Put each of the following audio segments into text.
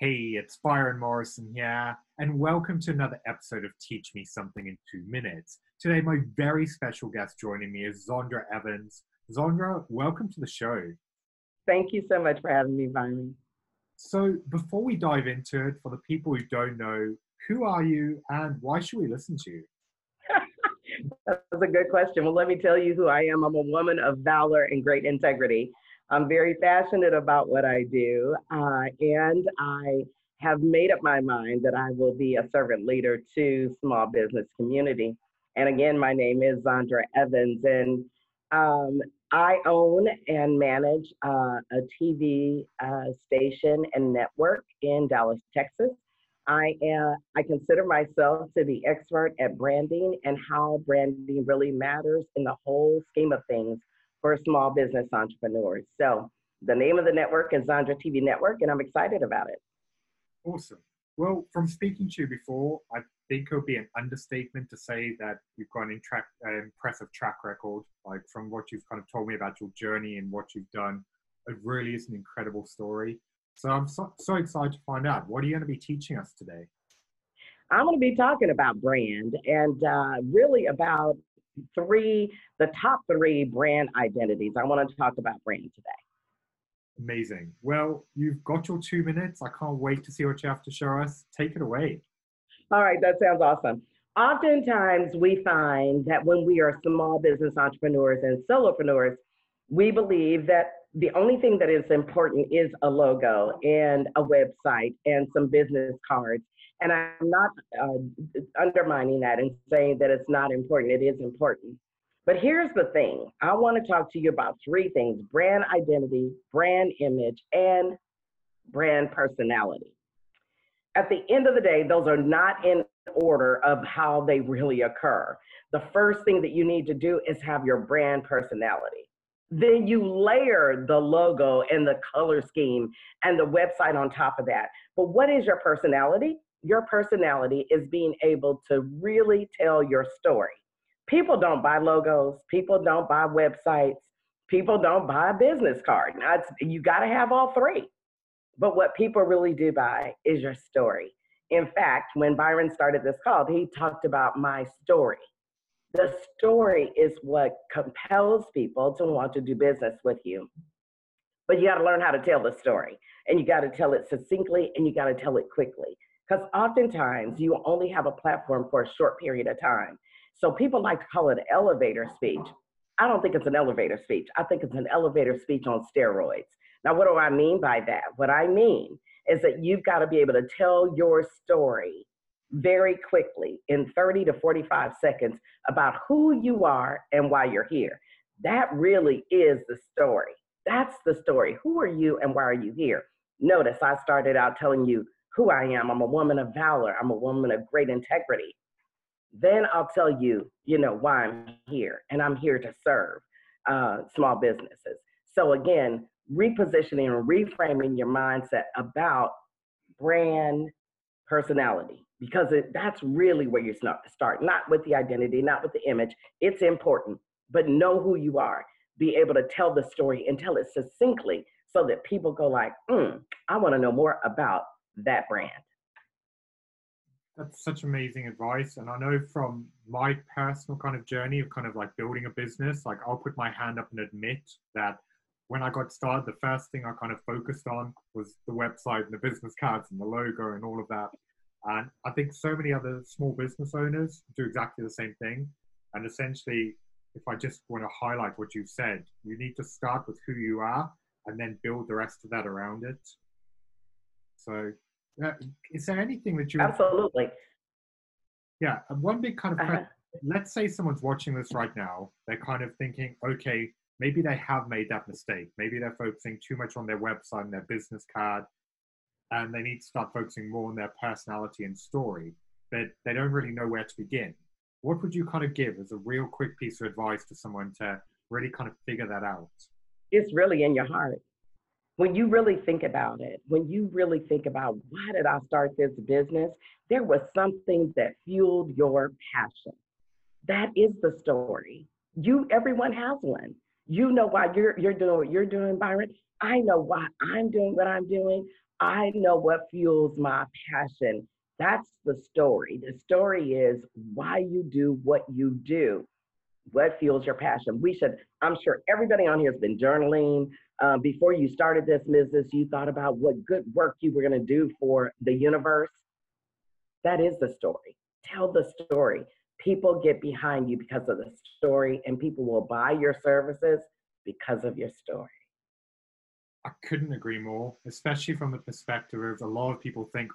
Hey, it's Byron Morrison here, and welcome to another episode of Teach Me Something in 2 Minutes. Today, my very special guest joining me is Zandra Evans. Zandra, welcome to the show. Thank you so much for having me, Byron. So before we dive into it, for the people who don't know, who are you and why should we listen to you? That's a good question. Well, let me tell you who I am. I'm a woman of valor and great integrity. I'm very passionate about what I do, and I have made up my mind that I will be a servant leader to small business community. And again, my name is Zandra Evans, and I own and manage a TV station and network in Dallas, Texas. I consider myself to be expert at branding and how branding really matters in the whole scheme of things for small business entrepreneurs. So the name of the network is Zandra TV Network, and I'm excited about it. Awesome. Well, from speaking to you before, I think it would be an understatement to say that you've got an impressive track record. Like, from what you've kind of told me about your journey and what you've done, it really is an incredible story. So I'm so excited to find out, what are you going to be teaching us today? I'm going to be talking about brand and really about the top three brand identities. I want to talk about brand today. Amazing. Well, you've got your 2 minutes. I can't wait to see what you have to show us. Take it away. All right, that sounds awesome. Oftentimes we find that when we are small business entrepreneurs and solopreneurs, we believe that the only thing that is important is a logo and a website and some business cards. And I'm not undermining that and saying that it's not important. It is important. But here's the thing. I want to talk to you about three things: brand identity, brand image, and brand personality. At the end of the day, those are not in order of how they really occur. The first thing that you need to do is have your brand personality. Then you layer the logo and the color scheme and the website on top of that. But what is your personality? Your personality is being able to really tell your story. People don't buy logos. People don't buy websites. People don't buy a business card. Now, you got to have all three. But what people really do buy is your story. In fact, when Byron started this call, he talked about my story. The story is what compels people to want to do business with you. But you got to learn how to tell the story. And you got to tell it succinctly, and you got to tell it quickly. Because oftentimes you only have a platform for a short period of time. So people like to call it elevator speech. I don't think it's an elevator speech. I think it's an elevator speech on steroids. Now, what do I mean by that? What I mean is that you've got to be able to tell your story very quickly in 30 to 45 seconds about who you are and why you're here. That really is the story. That's the story. Who are you and why are you here? Notice I started out telling you who I am. I'm a woman of valor. I'm a woman of great integrity. Then I'll tell you, why I'm here, and I'm here to serve small businesses. So again, repositioning and reframing your mindset about brand personality, because that's really where you start, not with the identity, not with the image. It's important, but know who you are. Be able to tell the story and tell it succinctly so that people go like, I want to know more about that brand. That's such amazing advice. And I know from my personal kind of journey of kind of like building a business, like I'll put my hand up and admit that when I got started, the first thing I kind of focused on was the website and the business cards and the logo and all of that. And I think so many other small business owners do exactly the same thing. And essentially, if I just want to highlight what you've said, you need to start with who you are and then build the rest of that around it. So is there anything that you... Absolutely. Yeah. One big kind of... Let's say someone's watching this right now. They're kind of thinking, okay, maybe they have made that mistake. Maybe they're focusing too much on their website and their business card, and they need to start focusing more on their personality and story, but they don't really know where to begin. What would you kind of give as a real quick piece of advice to someone to really kind of figure that out? It's really in your heart. When you really think about it, when you really think about why did I start this business, there was something that fueled your passion. That is the story. Everyone has one. You know why you're doing what you're doing, Byron. I know why I'm doing what I'm doing. I know what fuels my passion. That's the story. The story is why you do what you do. What fuels your passion? We should, I'm sure everybody on here has been journaling. Before you started this business, you thought about what good work you were going to do for the universe. That is the story. Tell the story. People get behind you because of the story, and people will buy your services because of your story. I couldn't agree more, especially from the perspective of a lot of people think,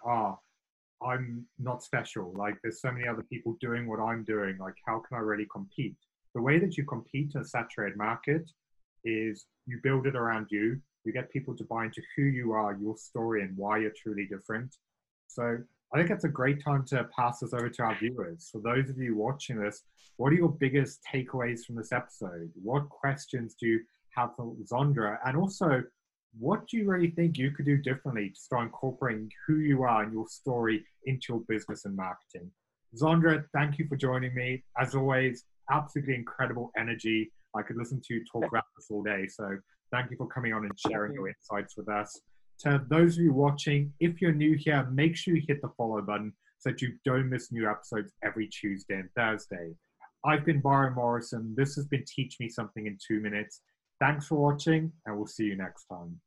I'm not special. Like, there's so many other people doing what I'm doing. Like, how can I really compete? The way that you compete in a saturated market is you build it around you. You get people to buy into who you are, your story, and why you're truly different. So I think that's a great time to pass this over to our viewers. For those of you watching this, what are your biggest takeaways from this episode? What questions do you have for Zandra? And also, what do you really think you could do differently to start incorporating who you are and your story into your business and marketing? Zandra, thank you for joining me. As always, absolutely incredible energy. I could listen to you talk about this all day. So thank you for coming on and sharing your insights with us. To those of you watching, if you're new here, make sure you hit the follow button so that you don't miss new episodes every Tuesday and Thursday. I've been Byron Morrison. This has been Teach Me Something in 2 Minutes. Thanks for watching, and we'll see you next time.